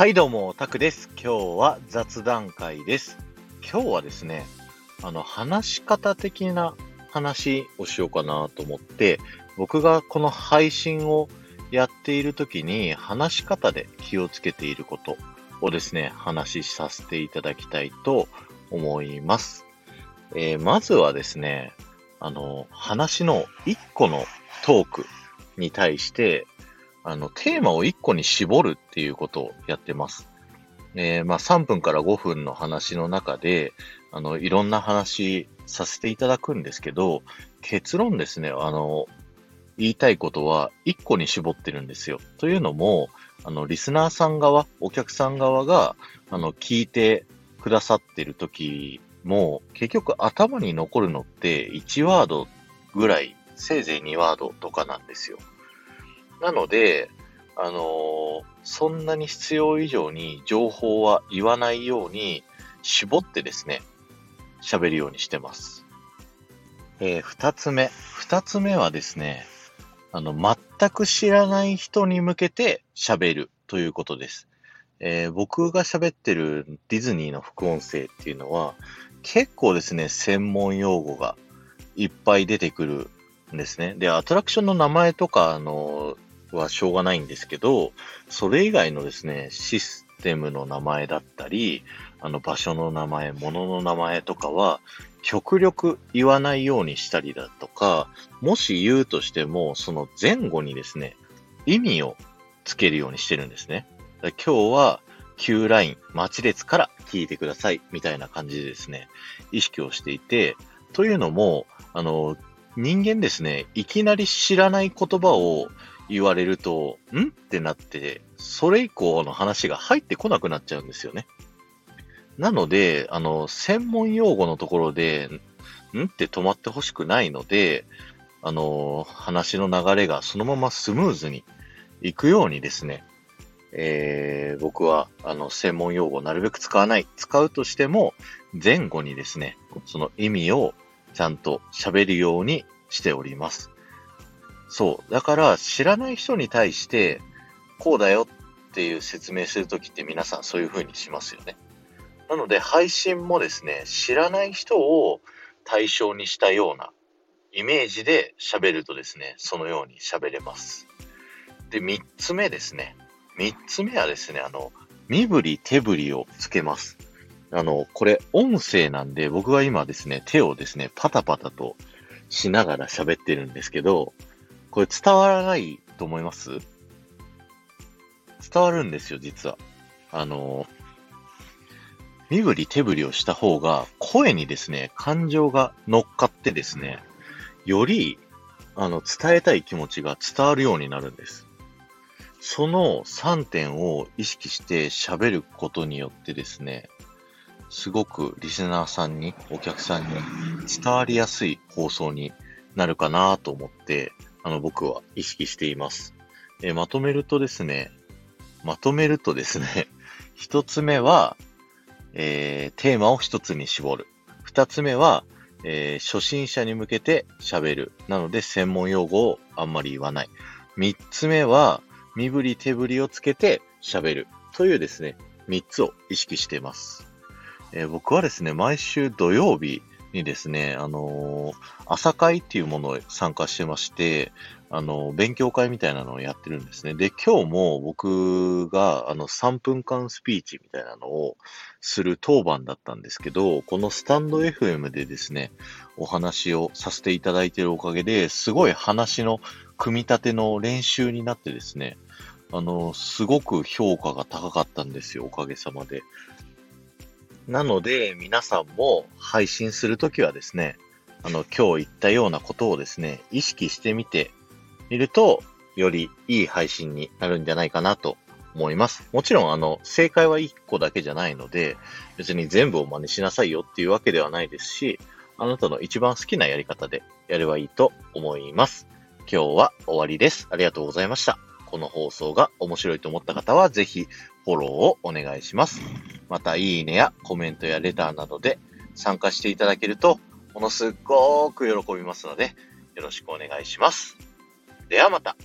はいどうもタクです。今日は雑談会です。今日はですね話し方的な話をしようかなと思って、僕がこの配信をやっている時に話し方で気をつけていることをですね話しさせていただきたいと思います。まずはですね話の1個のトークに対してテーマを1個に絞るっていうことをやってます。3分から5分の話の中で、いろんな話させていただくんですけど、結論ですね、言いたいことは1個に絞ってるんですよ。というのも、リスナーさん側、お客さん側が、聞いてくださってる時も、結局頭に残るのって1ワードぐらい、せいぜい2ワードとかなんですよ。なので、そんなに必要以上に情報は言わないように絞ってですね、喋るようにしてます。二つ目はですね、全く知らない人に向けて喋るということです。僕が喋ってるディズニーの副音声っていうのは、結構ですね、専門用語がいっぱい出てくるんですね。で、アトラクションの名前とかはしょうがないんですけど、それ以外のですね、システムの名前だったり、場所の名前、物の名前とかは、極力言わないようにしたりだとか、もし言うとしても、その前後にですね、意味をつけるようにしてるんですね。だから今日は、Q ライン、待ち列から聞いてください、みたいな感じでですね、意識をしていて、というのも、人間ですね、いきなり知らない言葉を言われると、んってなって、それ以降の話が入ってこなくなっちゃうんですよね。なので、専門用語のところで、んって止まってほしくないので、話の流れがそのままスムーズにいくようにですね、僕は専門用語をなるべく使わない。使うとしても、前後にですね、その意味をちゃんと喋るようにしております。そう。だから知らない人に対してこうだよっていう説明するときって皆さんそういう風にしますよね。なので配信もですね、知らない人を対象にしたようなイメージで喋るとですね、そのように喋れます。で、3つ目はですね、身振り手振りをつけます。これ音声なんで、僕は今ですね、手をですね、パタパタとしながら喋ってるんですけど、これ伝わらないと思います？伝わるんですよ、実は。身振り手振りをした方が、声にですね、感情が乗っかってですね、より、伝えたい気持ちが伝わるようになるんです。その3点を意識して喋ることによってですね、すごくリスナーさんに、お客さんに伝わりやすい放送になるかなと思って、僕は意識しています。まとめるとですね、一つ目は、テーマを一つに絞る。二つ目は、初心者に向けて喋る。なので、専門用語をあんまり言わない。三つ目は、身振り手振りをつけて喋る。というですね、三つを意識しています。僕はですね、毎週土曜日にですね、朝会っていうものを参加してまして、勉強会みたいなのをやってるんですね。で、今日も僕が3分間スピーチみたいなのをする当番だったんですけど、このスタンド FM でですね、お話をさせていただいているおかげですごい話の組み立ての練習になってですね、すごく評価が高かったんですよ、おかげさまで。なので、皆さんも配信するときはですね、今日言ったようなことをですね、意識してみてみると、よりいい配信になるんじゃないかなと思います。もちろん、正解は1個だけじゃないので、別に全部を真似しなさいよっていうわけではないですし、あなたの一番好きなやり方でやればいいと思います。今日は終わりです。ありがとうございました。この放送が面白いと思った方は、ぜひフォローをお願いします。また、いいねやコメントやレターなどで参加していただけると、ものすごく喜びますので、よろしくお願いします。ではまた。